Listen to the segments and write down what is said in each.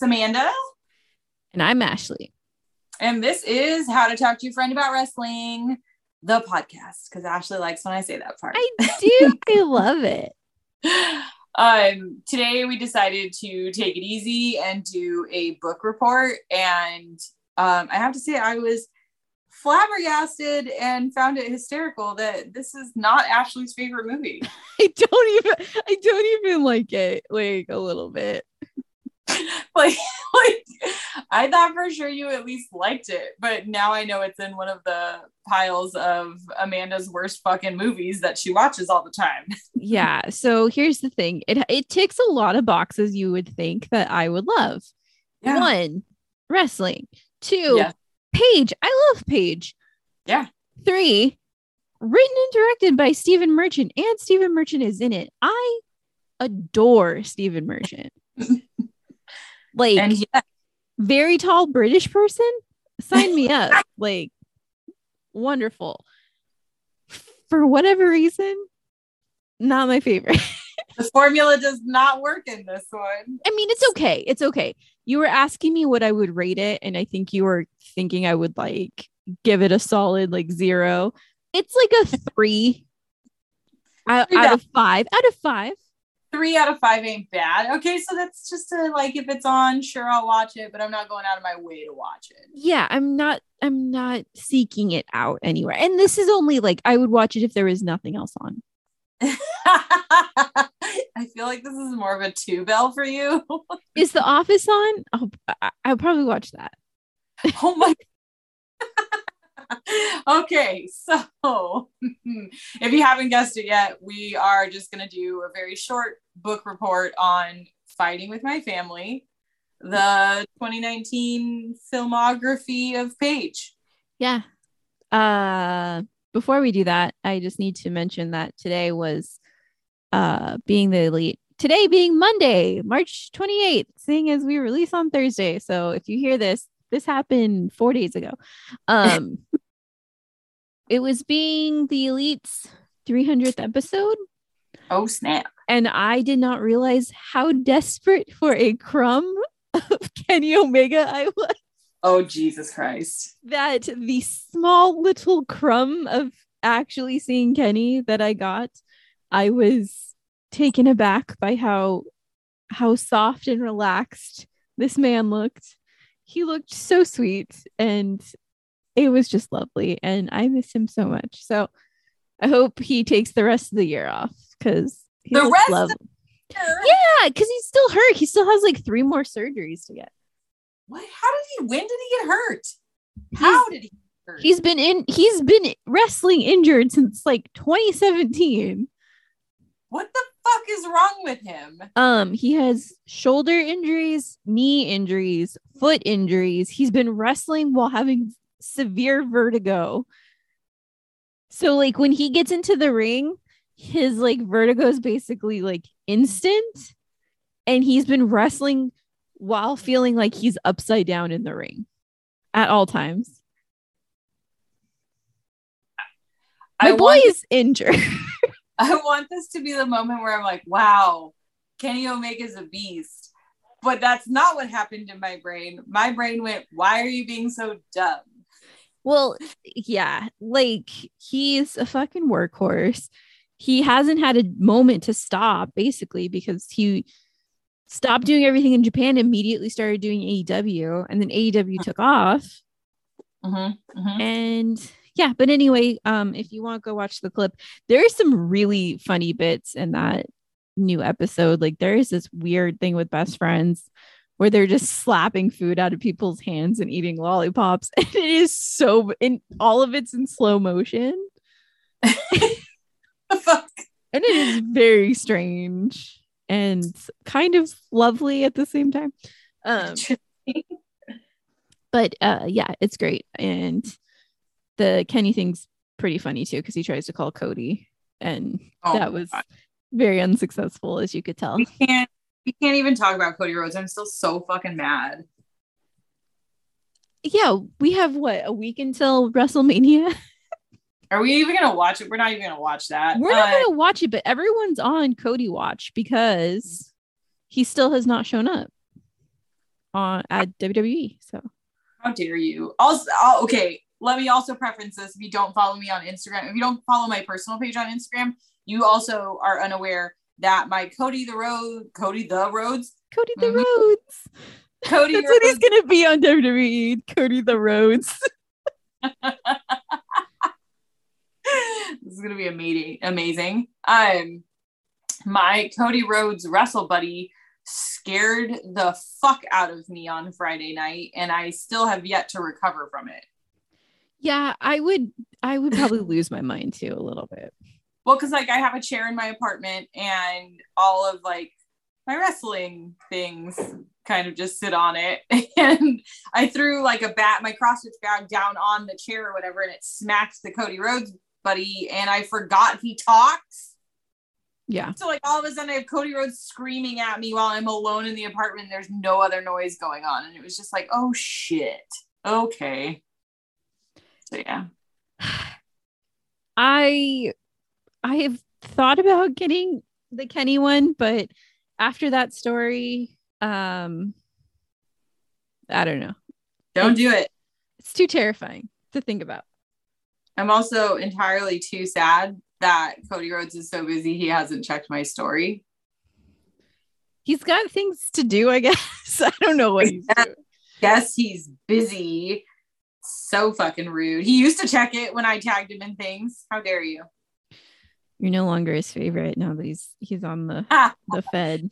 Amanda. And I'm Ashley. And this is How to Talk to Your Friend About Wrestling, the podcast, because Ashley likes when I say that part. I do. I love it. Today we decided to take it easy and do a book report. And I have to say I was flabbergasted and found it hysterical that this is not Ashley's favorite movie. I don't even like it, like a little bit. Like I thought for sure you at least liked it, but now I know it's in one of the piles of Amanda's worst fucking movies that she watches all the time. Yeah. So here's the thing. It ticks a lot of boxes you would think that I would love. Yeah. 1, wrestling. 2, yeah. Paige. I love Paige. Yeah. 3, written and directed by Stephen Merchant, and Stephen Merchant is in it. I adore Stephen Merchant. Like, and yeah, very tall British person, sign me up. Like, wonderful. For whatever reason, not my favorite. The formula does not work in this one. I mean, it's okay. It's okay. You were asking me what I would rate it, and I think you were thinking I would like give it a solid like 0. It's like a 3 out of 5. 3 out of 5 ain't bad. Okay, so that's just a, like, if it's on, sure, I'll watch it, but I'm not going out of my way to watch it. Yeah, I'm not seeking it out anywhere. And this is only like, I would watch it if there was nothing else on. I feel like this is more of a 2 bell for you. Is The Office on? Oh, I'll probably watch that. Oh my. Okay, so if you haven't guessed it yet, we are just going to do a very short book report on Fighting with My Family, the 2019 filmography of Paige. Yeah. Before we do that, I just need to mention that today was being Monday, March 28th, seeing as we release on Thursday. So if you hear this, this happened 4 days ago. It was being the Elite's 300th episode. Oh, snap. And I did not realize how desperate for a crumb of Kenny Omega I was. Oh, Jesus Christ. That the small little crumb of actually seeing Kenny that I got, I was taken aback by how soft and relaxed this man looked. He looked so sweet, and it was just lovely, and I miss him so much. So I hope he takes the rest of the year off, because the rest of the year? Yeah, because he's still hurt. He still has like 3 more surgeries to get. What? When did he get hurt? He's been wrestling injured since like 2017. What the fuck is wrong with him? He has shoulder injuries, knee injuries, foot injuries. He's been wrestling while having severe vertigo. So like when he gets into the ring, his like vertigo is basically like instant, and he's been wrestling while feeling like he's upside down in the ring at all times. My boy is injured. I want this to be the moment where I'm like, wow, Kenny Omega's a beast. But that's not what happened in my brain. My brain went, why are you being so dumb? Well, yeah, like he's a fucking workhorse. He hasn't had a moment to stop, basically, because he stopped doing everything in Japan, immediately started doing AEW, and then AEW took off. Mm-hmm, mm-hmm. And yeah, but anyway, if you want to go watch the clip, there are some really funny bits in that new episode. Like there is this weird thing with best friends where they're just slapping food out of people's hands and eating lollipops. And it is so, and all of it's in slow motion. Fuck. And it is very strange. and kind of lovely at the same time. But yeah, it's great. And the Kenny thing's pretty funny too, because he tries to call Cody, and that was very unsuccessful, as you could tell. We can't even talk about Cody Rhodes. I'm still so fucking mad. Yeah, we have what, a week until WrestleMania? Are we even gonna watch it? We're not even gonna watch that. We're not gonna watch it, but everyone's on Cody watch because he still has not shown up at WWE. So how dare you? Also, okay, let me also preference this. If you don't follow me on Instagram, if you don't follow my personal page on Instagram, you also are unaware that my Cody the Rhodes. That's Rhodes. What he's gonna be on WWE. Cody the Rhodes. This is gonna be amazing. My Cody Rhodes wrestle buddy scared the fuck out of me on Friday night, and I still have yet to recover from it. Yeah, I would probably lose my mind too a little bit. Well, because like I have a chair in my apartment, and all of like my wrestling things kind of just sit on it, and I threw like a bat, my CrossFit bag, down on the chair or whatever, and it smacked the Cody Rhodes buddy, and I forgot he talks. Yeah. So like all of a sudden I have Cody Rhodes screaming at me while I'm alone in the apartment, and there's no other noise going on, and it was just like, oh shit, okay. So yeah, I have thought about getting the Kenny one, but after that story, I don't know. Don't do it. It's too terrifying to think about. I'm also entirely too sad that Cody Rhodes is so busy he hasn't checked my story. He's got things to do, I guess. I don't know what he's doing. Yes, he's busy. So fucking rude. He used to check it when I tagged him in things. How dare you? You're no longer his favorite now that he's on the Fed.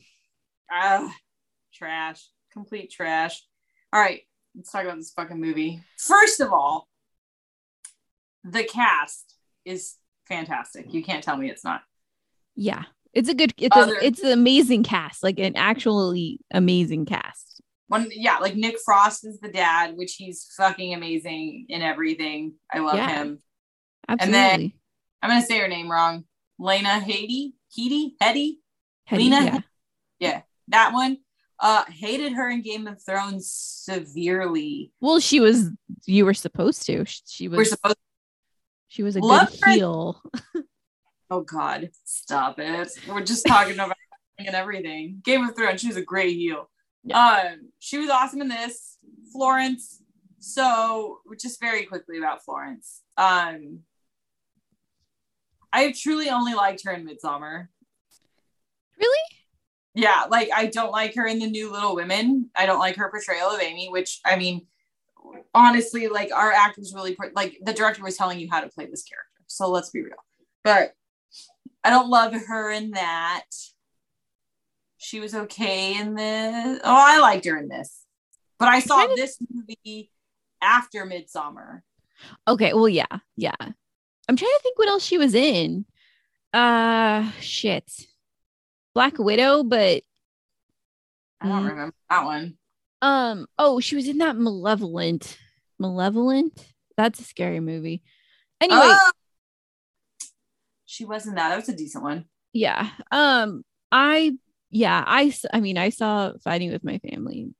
Trash. Complete trash. All right, let's talk about this fucking movie. First of all, the cast is fantastic. You can't tell me it's not. Yeah. It's an amazing cast, like an actually amazing cast. Like Nick Frost is the dad, which he's fucking amazing in everything. I love him. Absolutely. And then I'm gonna say her name wrong. Lena Headey. Lena. Yeah, that one. Hated her in Game of Thrones severely. Well, you were supposed to. She was a good heel. Oh God, stop it. We're just talking about and everything. Game of Thrones, she was a great heel. Yeah. She was awesome in this. Florence. So just very quickly about Florence. I truly only liked her in Midsommar. Really? Yeah, like I don't like her in the new Little Women. I don't like her portrayal of Amy, which I mean, honestly, like our actors really like the director was telling you how to play this character. So let's be real. But I don't love her in that. She was okay in this. Oh, I liked her in this. But I saw this movie after Midsommar. Okay, well, yeah. I'm trying to think what else she was in. Shit. Black Widow, but I don't remember that one. She was in that Malevolent. That's a scary movie. Anyway. She was in that. That was a decent one. Yeah. I saw Fighting with My Family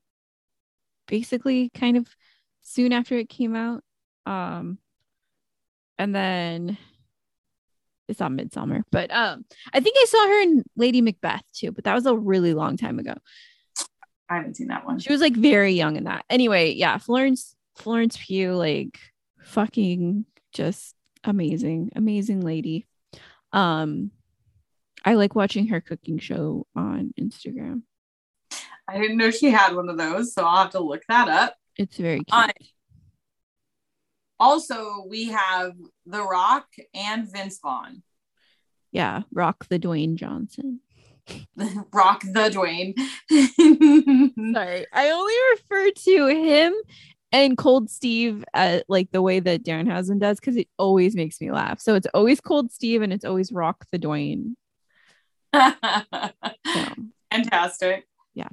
basically kind of soon after it came out. And then it's on Midsommar, but I think I saw her in Lady Macbeth too, but that was a really long time ago. I haven't seen that one. She was like very young in that. Anyway, yeah, Florence Pugh, like fucking just amazing lady. I like watching her cooking show on Instagram. I didn't know she had one of those, so I'll have to look that up. It's very cute. Also, we have The Rock and Vince Vaughn. Yeah, Rock the Dwayne Johnson. Rock the Dwayne. Sorry, I only refer to him and Cold Steve like the way that Danhausen does because it always makes me laugh. So it's always Cold Steve and it's always Rock the Dwayne. fantastic. Yeah.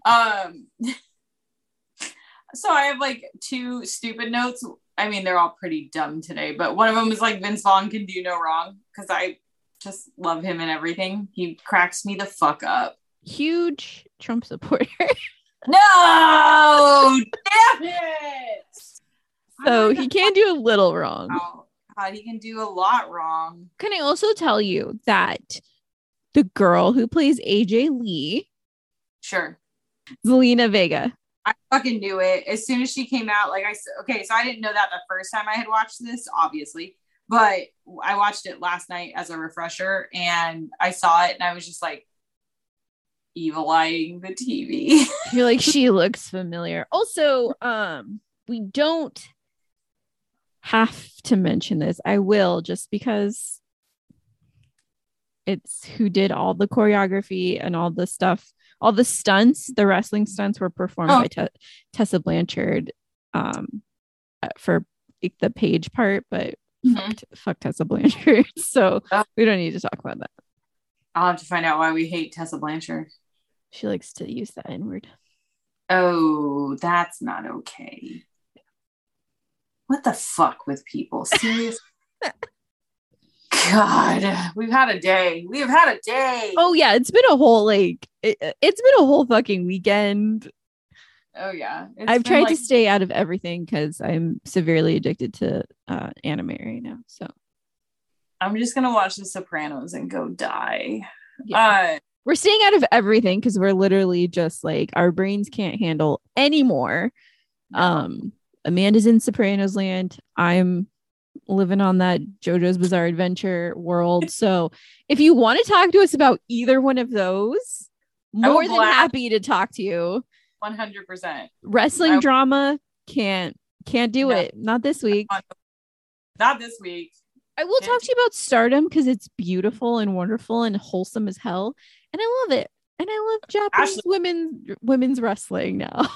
So I have like two stupid notes. I mean, they're all pretty dumb today, but one of them is like Vince Vaughn can do no wrong, because I just love him and everything. He cracks me the fuck up. Huge Trump supporter. No! Damn it! So he can do a little wrong. Oh, God, he can do a lot wrong. Can I also tell you that the girl who plays AJ Lee... Sure. Zelina Vega. I fucking knew it. As soon as she came out, like I said, okay, so I didn't know that the first time I had watched this, obviously, but I watched it last night as a refresher, and I saw it and I was just like, evil-eyeing the TV. You're like, she looks familiar. Also, we don't have to mention this. I will, just because it's who did all the choreography and all the stuff, all the stunts, the wrestling stunts were performed by Tessa Blanchard for the Paige part, but fuck Tessa Blanchard. So we don't need to talk about that. I'll have to find out why we hate Tessa Blanchard. She likes to use that N-word. Oh, that's not okay. What the fuck with people? Seriously? God, we've had a day. We have had a day. Oh, yeah. It's been a whole, like, it's been a whole fucking weekend. Oh, yeah. I've tried to stay out of everything because I'm severely addicted to anime right now. So I'm just going to watch The Sopranos and go die. Yeah. We're staying out of everything because we're literally just like, our brains can't handle anymore. Amanda's in Sopranos land. I'm living on that JoJo's Bizarre Adventure world. So if you want to talk to us about either one of those, more than happy to talk to you. 100%. Wrestling drama, can't do it. Not this week. Not this week. I will talk to you about Stardom because it's beautiful and wonderful and wholesome as hell. And I love it. And I love Japanese women's wrestling now.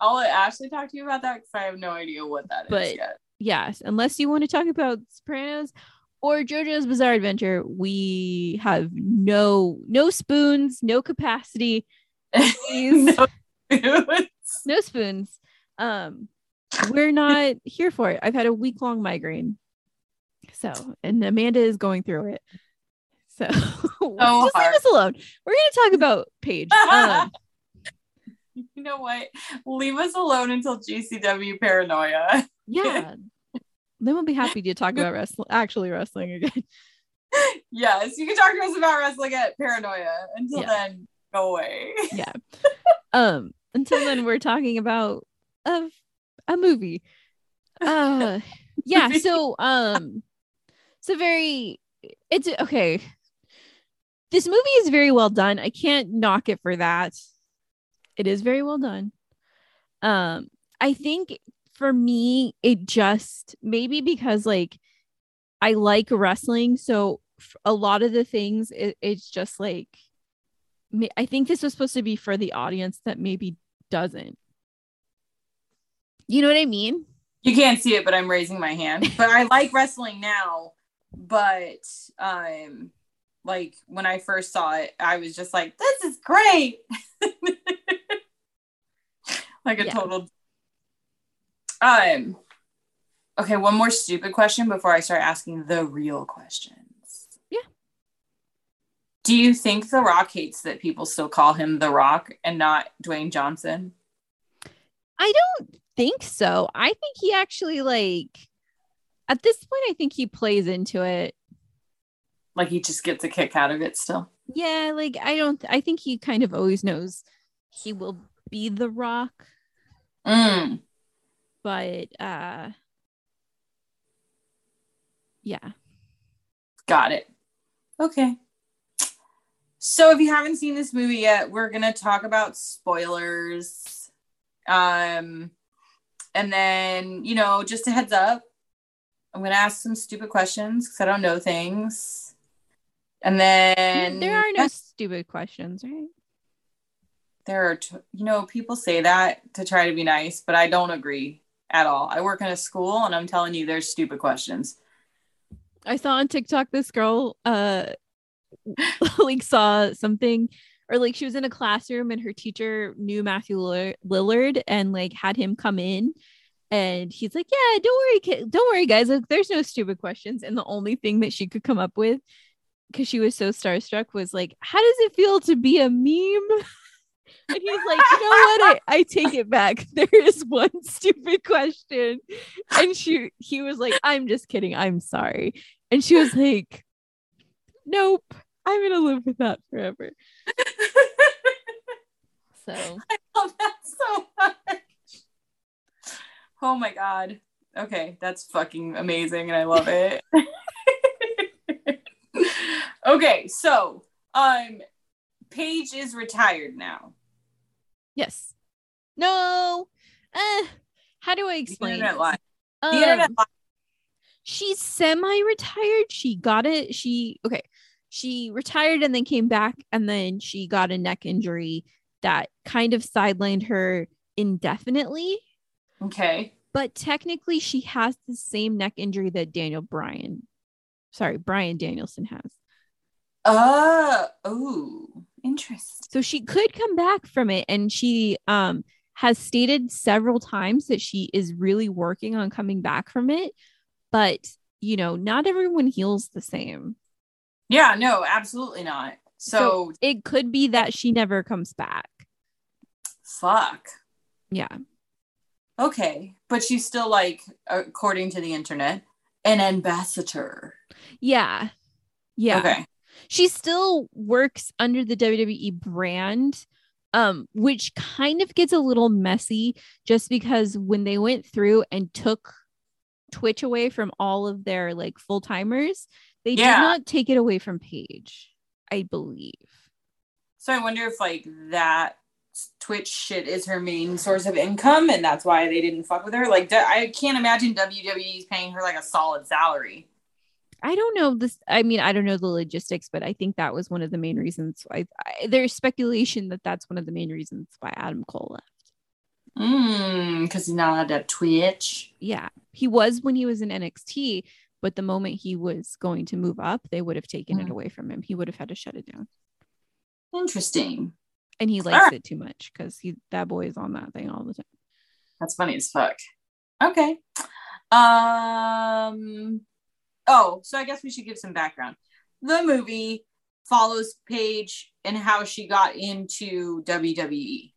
I'll let Ashley talk to you about that because I have no idea what that is yet. Yes, unless you want to talk about Sopranos or JoJo's Bizarre Adventure, we have no spoons, no capacity. No spoons. We're not here for it. I've had a week-long migraine. So, and Amanda is going through it. So, just leave us alone. We're going to talk about Paige. You know what? Leave us alone until GCW Paranoia. Yeah. Then we'll be happy to talk about wrestling again. Yes, you can talk to us about wrestling at Paranoia. Until then, go away. Yeah. Until then, we're talking about a movie. Yeah, so it's okay. This movie is very well done. I can't knock it for that. It is very well done. I think for me, it just, maybe because like I like wrestling, so a lot of the things it's just like, I think this was supposed to be for the audience that maybe doesn't. You know what I mean? You can't see it, but I'm raising my hand. But I like wrestling now. But like when I first saw it, I was just like, this is great. Like a total. Okay, one more stupid question before I start asking the real questions. Yeah. Do you think The Rock hates that people still call him The Rock and not Dwayne Johnson? I don't think so. I think he actually, like, at this point, I think he plays into it. Like he just gets a kick out of it still. Yeah, like I think he kind of always knows he will be The Rock. But yeah. Got it. Okay. So if you haven't seen this movie yet, we're going to talk about spoilers. And then, you know, just a heads up, I'm going to ask some stupid questions because I don't know things. And then... There are no stupid questions, right? There are... You know, people say that to try to be nice, but I don't agree at all. I work in a school and I'm telling you there's stupid questions. I saw on TikTok this girl like saw something or like she was in a classroom and her teacher knew Matthew Lillard and like had him come in. And he's like, yeah, don't worry, guys. Like, there's no stupid questions. And the only thing that she could come up with, because she was so starstruck, was like, how does it feel to be a meme? And he's like, you know what? I take it back. There is one stupid question. And he was like, I'm just kidding. I'm sorry. And she was like, nope, I'm going to live with that forever. So I love that so much. Oh my God. Okay. That's fucking amazing. And I love it. Okay. So, Paige is retired now. Yes. No. How do I explain? The internet lied. She's semi-retired. She got it. She retired and then came back, and then she got a neck injury that kind of sidelined her indefinitely. Okay. But technically she has the same neck injury that Bryan Danielson has. Interesting. So she could come back from it, and she has stated several times that she is really working on coming back from it, but you know, not everyone heals the same. Yeah, no, absolutely not. So it could be that she never comes back. Fuck. Yeah. Okay, but she's still, like, according to the internet, an ambassador. Yeah. Yeah. Okay. She still works under the WWE brand, which kind of gets a little messy just because when they went through and took Twitch away from all of their like full timers, they did not take it away from Paige, I believe. So I wonder if like that Twitch shit is her main source of income, and that's why they didn't fuck with her. Like, I can't imagine WWE's paying her like a solid salary. I don't know this. I mean, I don't know the logistics, but I think that was one of the main reasons. There's speculation that that's one of the main reasons why Adam Cole left. Because he's not allowed to have Twitch. Yeah, he was when he was in NXT, but the moment he was going to move up, they would have taken it away from him. He would have had to shut it down. Interesting. And he likes it too much because that boy is on that thing all the time. That's funny as fuck. Okay. Oh, so I guess we should give some background. The movie follows Paige and how she got into WWE.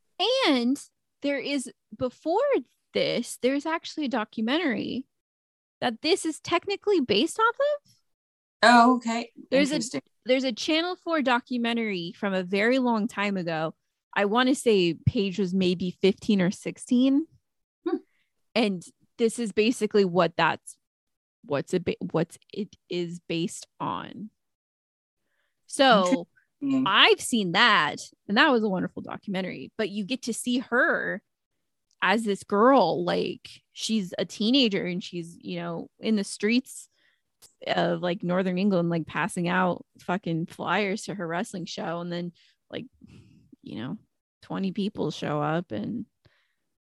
And there's actually a documentary that this is technically based off of. Oh, okay. There's a Channel 4 documentary from a very long time ago. I want to say Paige was maybe 15 or 16. And this is basically what that's it is based on. So I've seen that, and that was a wonderful documentary, but you get to see her as this girl, like she's a teenager and she's, you know, in the streets of like Northern England, like passing out fucking flyers to her wrestling show. And then like, you know, 20 people show up and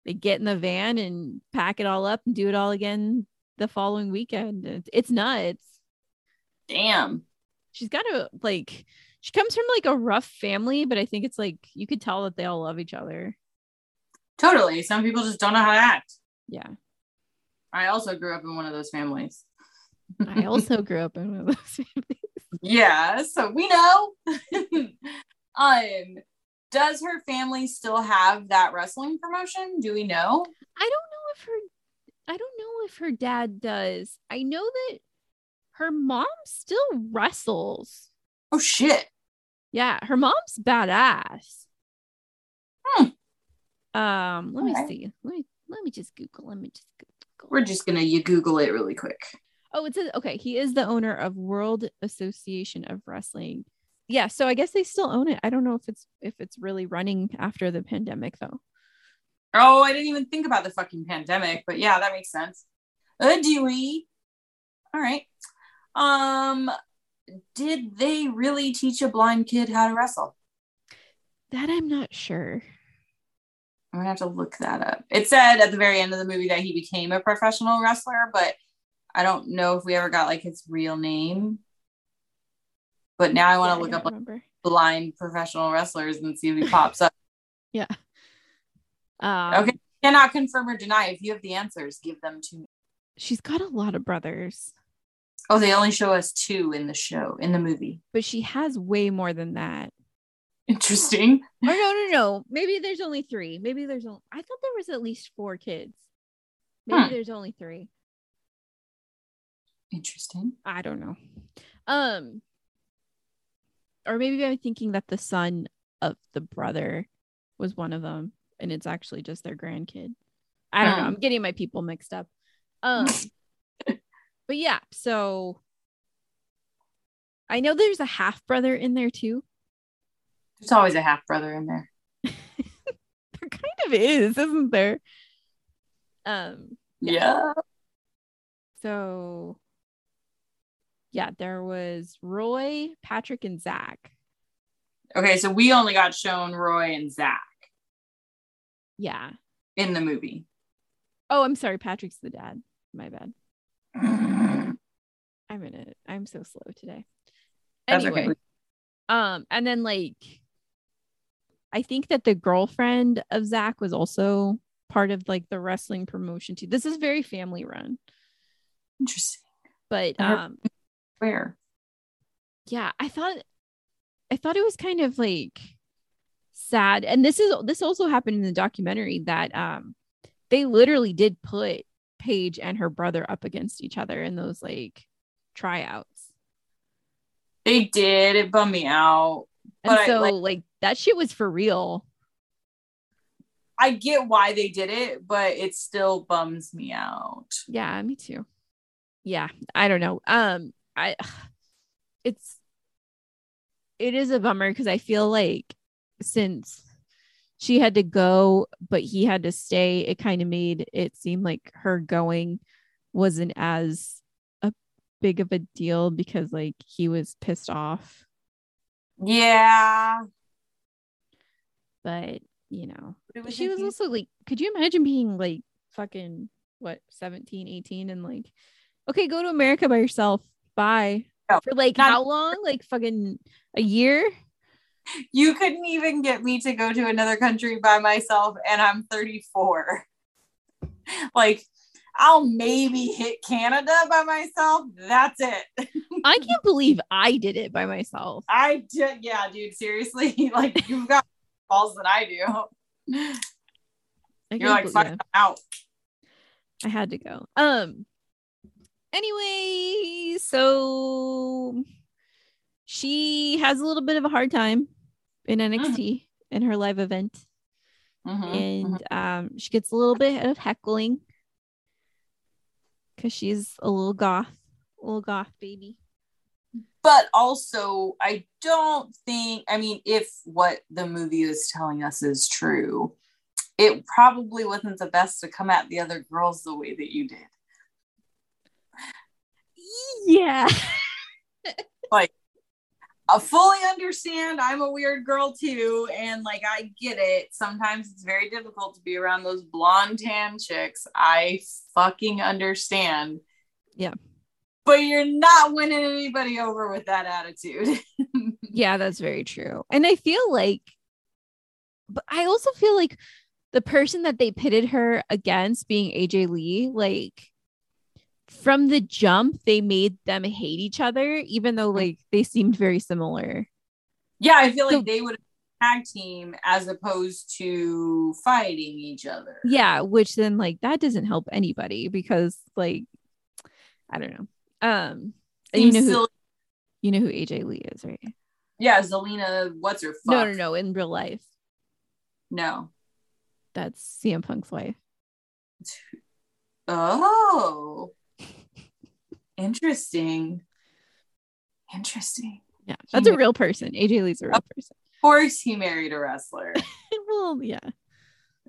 they get in the van and pack it all up and do it all again the following weekend. It's nuts. Damn. She's got to like, she comes from like a rough family, but I think it's like, you could tell that they all love each other. Totally. Some people just don't know how to act. Yeah. I also grew up in one of those families. Yeah, so we know. Does her family still have that wrestling promotion? Do we know? I don't know if her dad does. I know that her mom still wrestles. Oh shit. Yeah, her mom's badass. Let me see. Let me just Google. We're just gonna Google it really quick. Oh, it says, okay, he is the owner of World Association of Wrestling. Yeah, so I guess they still own it. I don't know if it's really running after the pandemic, though. Oh, I didn't even think about the fucking pandemic, but yeah, that makes sense. Do we? All right. Did they really teach a blind kid how to wrestle? That I'm not sure. I'm going to have to look that up. It said at the very end of the movie that he became a professional wrestler, but I don't know if we ever got like his real name, but now I want to look up. Remember. blind professional wrestlers and see if he pops up. Yeah. Okay. Cannot confirm or deny. If you have the answers, give them to me. She's got a lot of brothers. Oh, they only show us two in the show, in the movie. But she has way more than that. Interesting. Oh, no. Maybe there's only three. I thought there was at least four kids. Maybe there's only three. Interesting. I don't know. Or maybe I'm thinking that the son of the brother was one of them, and it's actually just their grandkid. I don't know. I'm getting my people mixed up. But yeah, so I know there's a half brother in there too. There's always a half brother in there. There kind of is, isn't there? Yeah. So yeah, there was Roy, Patrick, and Zach. Okay, so we only got shown Roy and Zach. Yeah. In the movie. Oh, I'm sorry. Patrick's the dad. My bad. I'm so slow today. Anyway. Okay. And then I think that the girlfriend of Zach was also part of the wrestling promotion too. This is very family run. Interesting. But where? Yeah, I thought it was kind of sad. And this also happened in the documentary that they literally did put Paige and her brother up against each other in those tryouts. They did. It bummed me out. But that shit was for real. I get why they did it, but it still bums me out. Yeah, me too. Yeah, I don't know. It is a bummer because I feel since she had to go, but he had to stay, it kind of made it seem like her going wasn't as a big of a deal because he was pissed off. Yeah. But, but she was also could you imagine being fucking what, 17, 18 and okay, go to America by yourself. Bye. No, for how long? Fucking a year? You couldn't even get me to go to another country by myself, and I'm 34. I'll maybe hit Canada by myself. That's it. I can't believe I did it by myself. I did. Yeah, dude, seriously. You've got balls that I do. You're fuck them out. I had to go. Anyway, so... she has a little bit of a hard time in NXT in her live event. She gets a little bit of heckling because she's a little goth baby. But also, I don't think, if what the movie is telling us is true, it probably wasn't the best to come at the other girls the way that you did. Yeah. I fully understand I'm a weird girl too, and I get it. Sometimes it's very difficult to be around those blonde tan chicks. I fucking understand. Yeah. But you're not winning anybody over with that attitude. Yeah, that's very true. And I also feel like the person that they pitted her against being AJ Lee, from the jump, they made them hate each other, even though they seemed very similar. Yeah, I feel they would have tag team as opposed to fighting each other. Yeah, which then that doesn't help anybody because I don't know. You know who AJ Lee is, right? Yeah, Zelina. What's her? Fuck? No. In real life, no. That's CM Punk's wife. Oh. Interesting. Yeah, that's a real person. AJ Lee's a real person. Of course he married a wrestler. Well, yeah.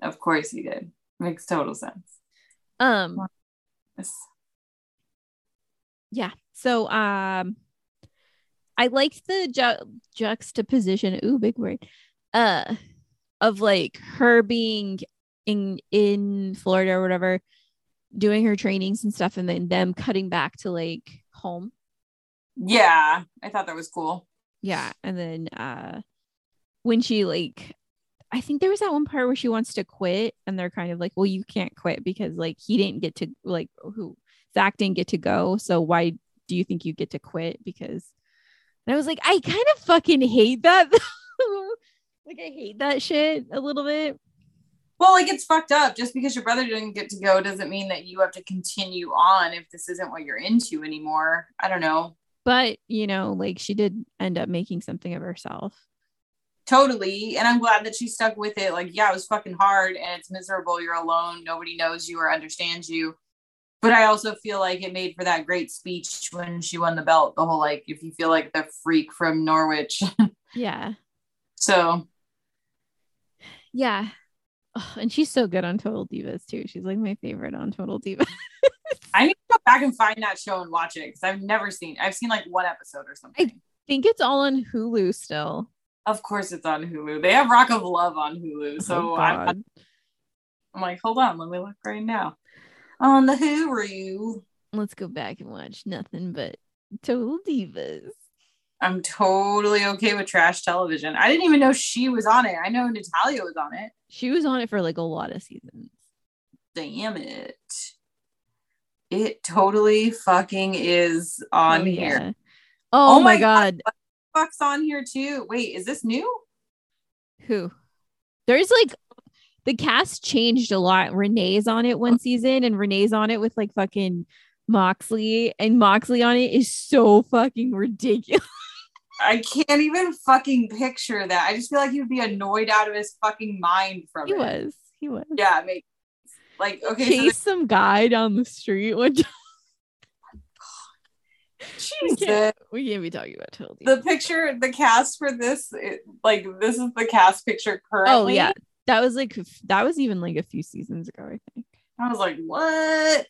Of course he did. Makes total sense. Yes. Yeah. So I liked the juxtaposition. Ooh, big word. Of her being in Florida or whatever, doing her trainings and stuff, and then them cutting back to home. Yeah, I thought that was cool. Yeah. And then when she, like, I think there was that one part where she wants to quit and they're kind of like, well, you can't quit because, like, he didn't get to, like, who Zach didn't get to go. So why do you think you get to quit? Because, and I was like, I kind of fucking hate that. Like, I hate that shit a little bit. Well, like, it's fucked up. Just because your brother didn't get to go doesn't mean that you have to continue on if this isn't what you're into anymore. I don't know. But, you know, like, she did end up making something of herself. Totally. And I'm glad that she stuck with it. Like, yeah, it was fucking hard and it's miserable. You're alone. Nobody knows you or understands you. But I also feel like it made for that great speech when she won the belt. The whole, like, if you feel like the freak from Norwich. Yeah. So. Yeah. Oh, and she's so good on Total Divas, too. She's, like, my favorite on Total Divas. I need to go back and find that show and watch it because I've never seen it. I've seen, like, one episode or something. I think it's all on Hulu still. Of course it's on Hulu. They have Rock of Love on Hulu. So I'm like, hold on. Let me look right now. On the Hulu. Let's go back and watch nothing but Total Divas. I'm totally okay with trash television. I didn't even know she was on it. I know Natalia was on it. She was on it for, like, a lot of seasons. Damn it. It totally fucking is on here. Oh my God. Fuck's on here too. Wait, is this new? Who? There's, like, the cast changed a lot. Renee's on it one season, and Renee's on it with, like, fucking Moxley, and Moxley on it is so fucking ridiculous. I can't even fucking picture that. I just feel like he would be annoyed out of his fucking mind from it. He was. Yeah, like, okay. Chase some guy down the street one time. We can't be talking about Total Divas. The picture, the cast for this, this is the cast picture currently. Oh yeah, that was even, like, a few seasons ago, I think. I was like, what?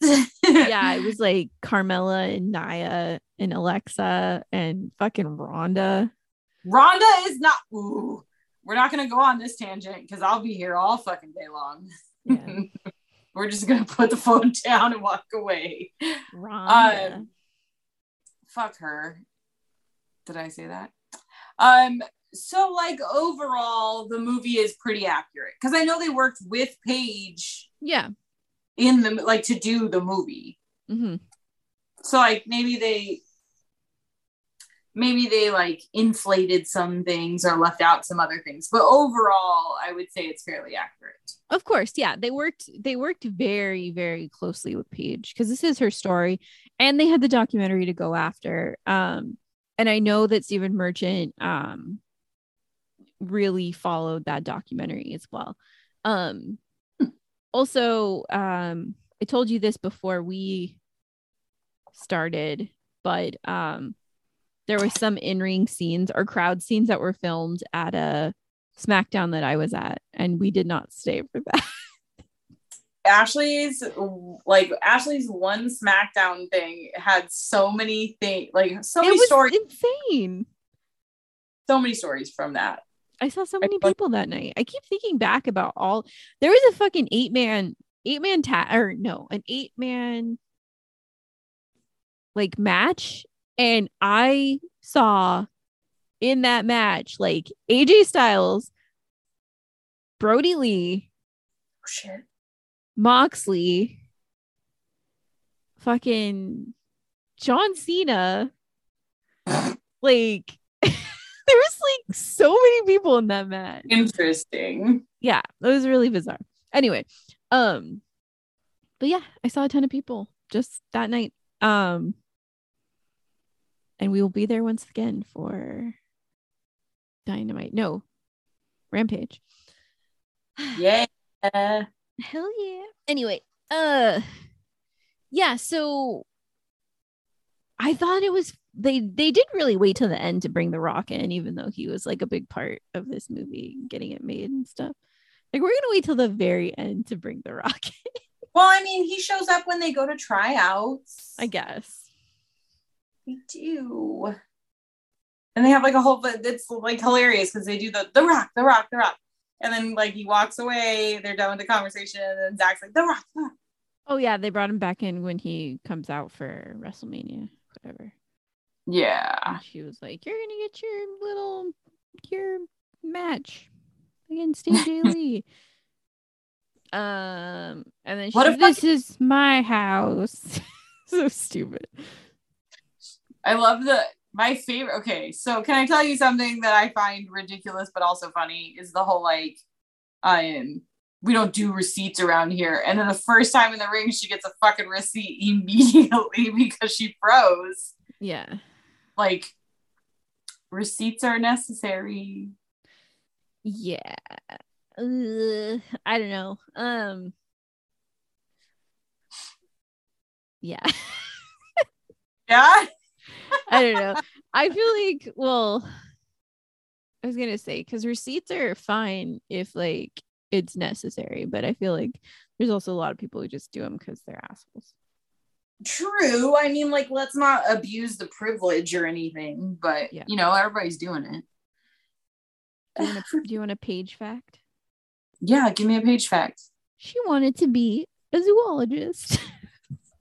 Yeah, it was like Carmella and Naya and Alexa and fucking Rhonda. Rhonda is not. Ooh, we're not gonna go on this tangent because I'll be here all fucking day long. Yeah. We're just gonna put the phone down and walk away. Rhonda. Fuck her. Did I say that? So, like, overall, the movie is pretty accurate because I know they worked with Paige. Yeah. In the, like, to do the movie. Mm-hmm. So, like, maybe they like inflated some things or left out some other things, but overall, I would say it's fairly accurate. Of course, yeah, they worked very, very closely with Paige because this is her story, and they had the documentary to go after. And I know that Stephen Merchant really followed that documentary as well. Also, I told you this before we started, but there were some in-ring scenes or crowd scenes that were filmed at a SmackDown that I was at, and we did not stay for that. Ashley's one SmackDown thing had so many things, like, so many stories. It was insane. So many stories from that. I saw so many people that night. I keep thinking back about all. There was a fucking eight-man like match. And I saw in that match, like, AJ Styles, Brody Lee, Moxley, fucking John Cena. Like, there was, like, so many people in that match. Interesting. Yeah, it was really bizarre. Anyway, but yeah, I saw a ton of people just that night. And we will be there once again for Dynamite. No, Rampage. Yeah. Hell yeah. Anyway, yeah, so I thought it was they did really wait till the end to bring The Rock in, even though he was, like, a big part of this movie getting it made and stuff. Like, we're gonna wait till the very end to bring The Rock in. Well, I mean, he shows up when they go to tryouts, I guess. They do, and they have, like, a whole, but it's, like, hilarious because they do the rock, and then, like, he walks away, they're done with the conversation, and Zach's like, the rock. Oh yeah, they brought him back in when he comes out for WrestleMania, whatever. Yeah. And she was like, you're gonna get your match against AJ Lee. And then she's like, this is my house. So stupid. I love the my favorite. Okay, so can I tell you something that I find ridiculous but also funny is the whole like, we don't do receipts around here. And then the first time in the ring, she gets a fucking receipt immediately because she froze. Yeah. Like, receipts are necessary. Yeah. I don't know. Yeah. Yeah? I don't know. I feel like, well, I was going to say, because receipts are fine if, like, it's necessary, but I feel like there's also a lot of people who just do them because they're assholes. True. I mean, like, let's not abuse the privilege or anything, but yeah. You know, everybody's doing it. Do you want a Paige fact? Yeah, give me a Paige fact. She wanted to be a zoologist.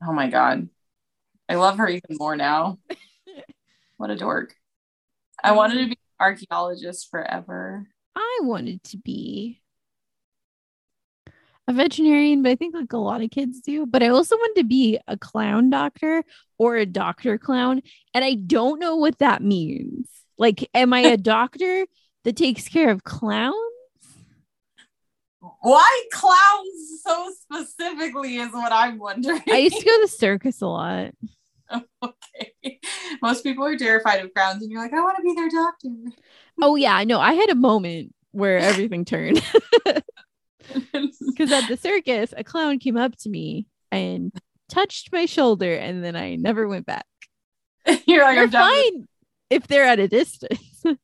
Oh my god, I love her even more now. What a dork. I wanted to be an archaeologist forever. I wanted to be a veterinarian, but I think like a lot of kids do. But I also wanted to be a clown doctor or a doctor clown, and I don't know what that means. Like, am I a doctor that takes care of clowns? Why clowns so specifically is what I'm wondering. I used to go to the circus a lot. Okay, most people are terrified of clowns, and you're like, I want to be their doctor. Oh yeah, no, I had a moment where everything turned. Because at the circus, a clown came up to me and touched my shoulder, and then I never went back. You're like, I'm fine if they're at a distance. But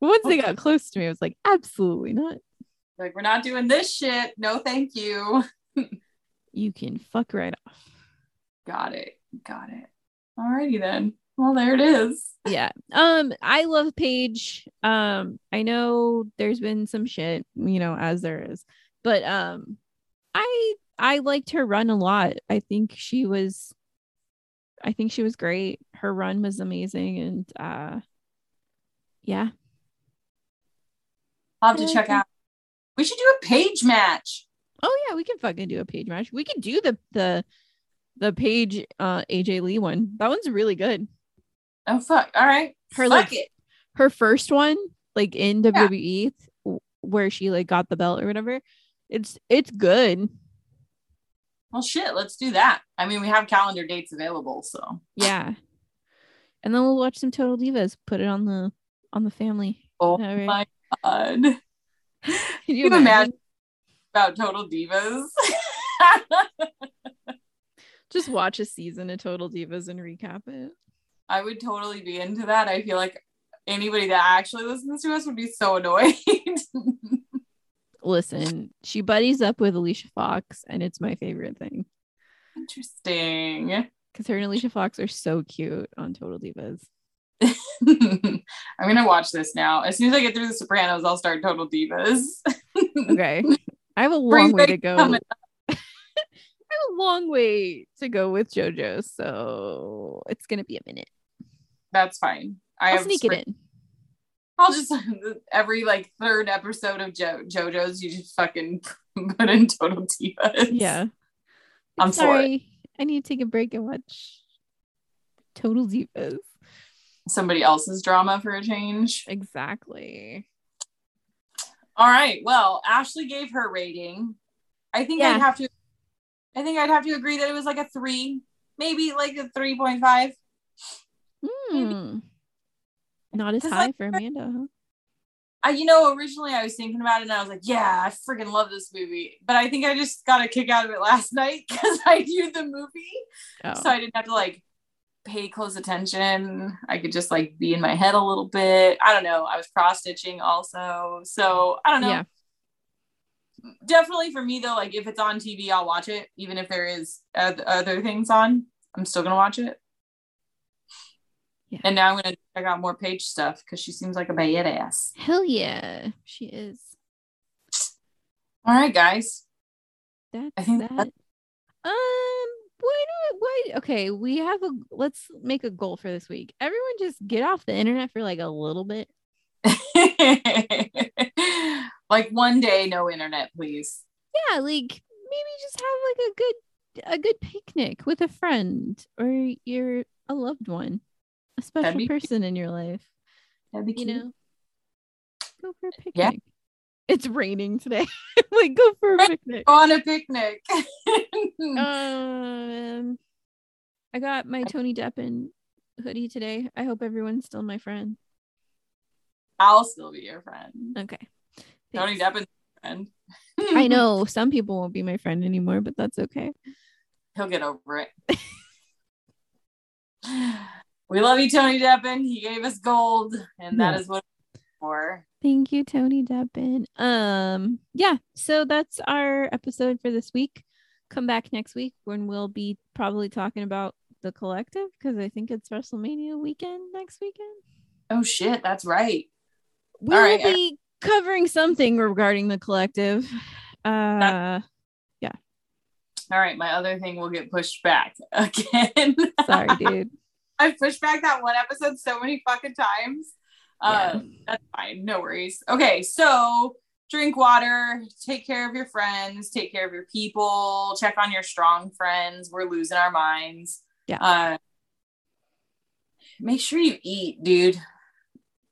once they got close to me, I was like, absolutely not. Like, we're not doing this shit. No, thank you. You can fuck right off. Got it. Alrighty then. Well, there it is. Yeah. I love Paige. I know there's been some shit, you know, as there is, but I liked her run a lot. I think she was great. Her run was amazing, and yeah. I'll have to check out. We should do a Paige match. Oh yeah, we can fucking do a Paige match. We can do the Paige AJ Lee one. That one's really good. Oh fuck! All right, her fuck like it. Her first one, like in WWE, yeah, where she like got the belt or whatever. It's good. Well, shit, let's do that. I mean, we have calendar dates available, so yeah. And then we'll watch some Total Divas. Put it on the family. Oh right? My god! Can you imagine about Total Divas? Just watch a season of Total Divas and recap it. I would totally be into that. I feel like anybody that actually listens to us would be so annoyed. Listen, she buddies up with Alicia Fox, and it's my favorite thing. Interesting. Because her and Alicia Fox are so cute on Total Divas. I'm going to watch this now. As soon as I get through The Sopranos, I'll start Total Divas. Okay. I have a long way to go. I have a long way to go with JoJo, so it's going to be a minute. That's fine. I'll sneak it in. I'll just every like third episode of JoJo's, you just fucking put in Total Divas. Yeah, I'm sorry. I need to take a break and watch Total Divas. Somebody else's drama for a change. Exactly. All right. Well, Ashley gave her rating. I think I'd have to agree that it was like a 3, maybe like a 3.5. Not as high, like, for Amanda, huh? Originally I was thinking about it and I was like, yeah, I freaking love this movie. But I think I just got a kick out of it last night because I viewed the movie. Oh. So I didn't have to like pay close attention. I could just like be in my head a little bit. I don't know. I was cross-stitching also. So I don't know. Yeah. Definitely for me though, like if it's on TV, I'll watch it. Even if there is other things on, I'm still gonna watch it. Yeah. And now I'm gonna check out more Paige stuff because she seems like a badass. Hell yeah, she is. All right, guys. That's I think that. Okay, we have a, let's make a goal for this week. Everyone just get off the internet for like a little bit. Like one day, no internet, please. Yeah, like maybe just have like a good picnic with a friend or your a loved one, a special person in your life. That'd be cute. You know, go for a picnic. Yeah. It's raining today. Like, go for a picnic. On a picnic. I got my Tony Deppen hoodie today. I hope everyone's still my friend. I'll still be your friend. Okay. Thanks. Tony Deppen's my friend. I know some people won't be my friend anymore, but that's okay. He'll get over it. We love you, Tony Deppen. He gave us gold, and that is what it's for. Thank you, Tony Deppen. Yeah, so that's our episode for this week. Come back next week when we'll be probably talking about The Collective, because I think it's WrestleMania weekend next weekend. Oh shit, that's right. We'll be covering something regarding The Collective. Yeah. All right, my other thing will get pushed back again. Sorry, dude. I've pushed back that one episode so many fucking times. That's fine, no worries. Okay, so drink water, take care of your friends, take care of your people, check on your strong friends. We're losing our minds. Yeah. Make sure you eat, dude.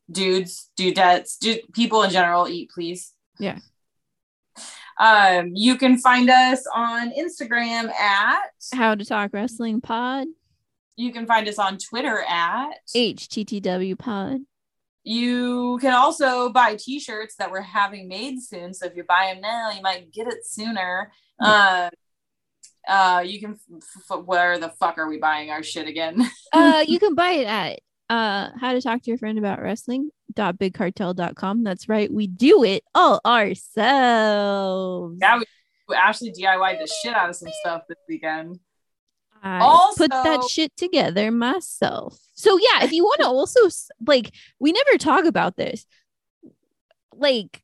Dudes, dudettes, people in general, eat, please. Yeah. You can find us on Instagram at How to Talk Wrestling Pod. You can find us on Twitter at HTTW Pod. You can also buy t-shirts that we're having made soon. So if you buy them now, you might get it sooner. Yeah. You can, where the fuck are we buying our shit again? You can buy it at How to Talk to Your Friend About Wrestling.bigcartel.com. That's right. We do it all ourselves. Yeah, we actually DIY'd the shit out of some stuff this weekend. I also put that shit together myself. So yeah, if you want to also, like, we never talk about this. Like,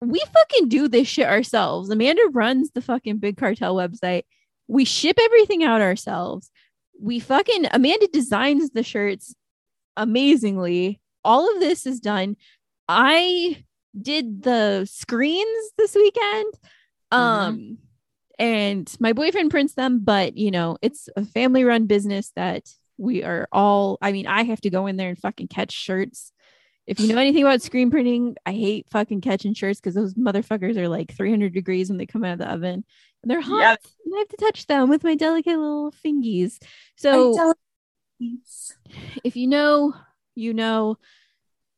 we fucking do this shit ourselves. Amanda runs the fucking Big Cartel website. We ship everything out ourselves. We fucking, Amanda designs the shirts amazingly. All of this is done. I did the screens this weekend. Mm-hmm. And my boyfriend prints them, but, you know, it's a family run business that we are all, I mean, I have to go in there and fucking catch shirts. If you know anything about screen printing, I hate fucking catching shirts because those motherfuckers are like 300 degrees when they come out of the oven and they're hot. Yes. And I have to touch them with my delicate little fingies. So if you know, you know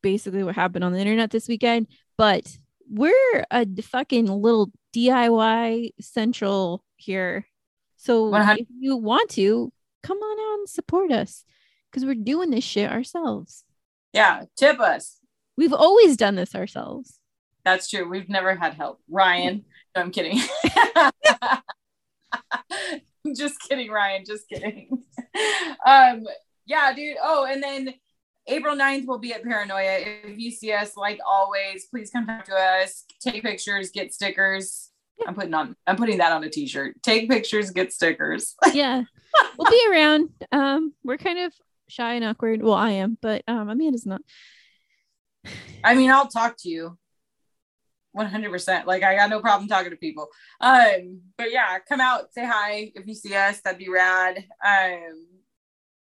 basically what happened on the internet this weekend, but we're a fucking little DIY central here. So 100. If you want to, come on out and support us because we're doing this shit ourselves. Yeah, tip us. We've always done this ourselves. That's true. We've never had help. Ryan. No, I'm kidding. Just kidding, Ryan. Just kidding. Yeah, dude. Oh, and then April 9th will be at Paranoia. If you see us, like always, please come talk to us, take pictures, get stickers. Yeah. I'm putting that on a t-shirt. Take pictures, get stickers. Yeah. We'll be around. We're kind of shy and awkward. Well, I am, but Amanda's not. I mean, I'll talk to you 100%. Like, I got no problem talking to people. But yeah, come out, say hi. If you see us, that'd be rad.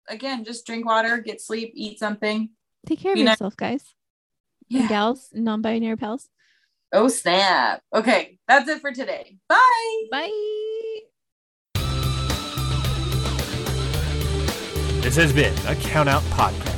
Again, just drink water, get sleep, eat something. Take care of yourself, guys. Yeah. And gals, non-binary pals. Oh, snap. Okay, that's it for today. Bye. Bye. This has been a Countout Podcast.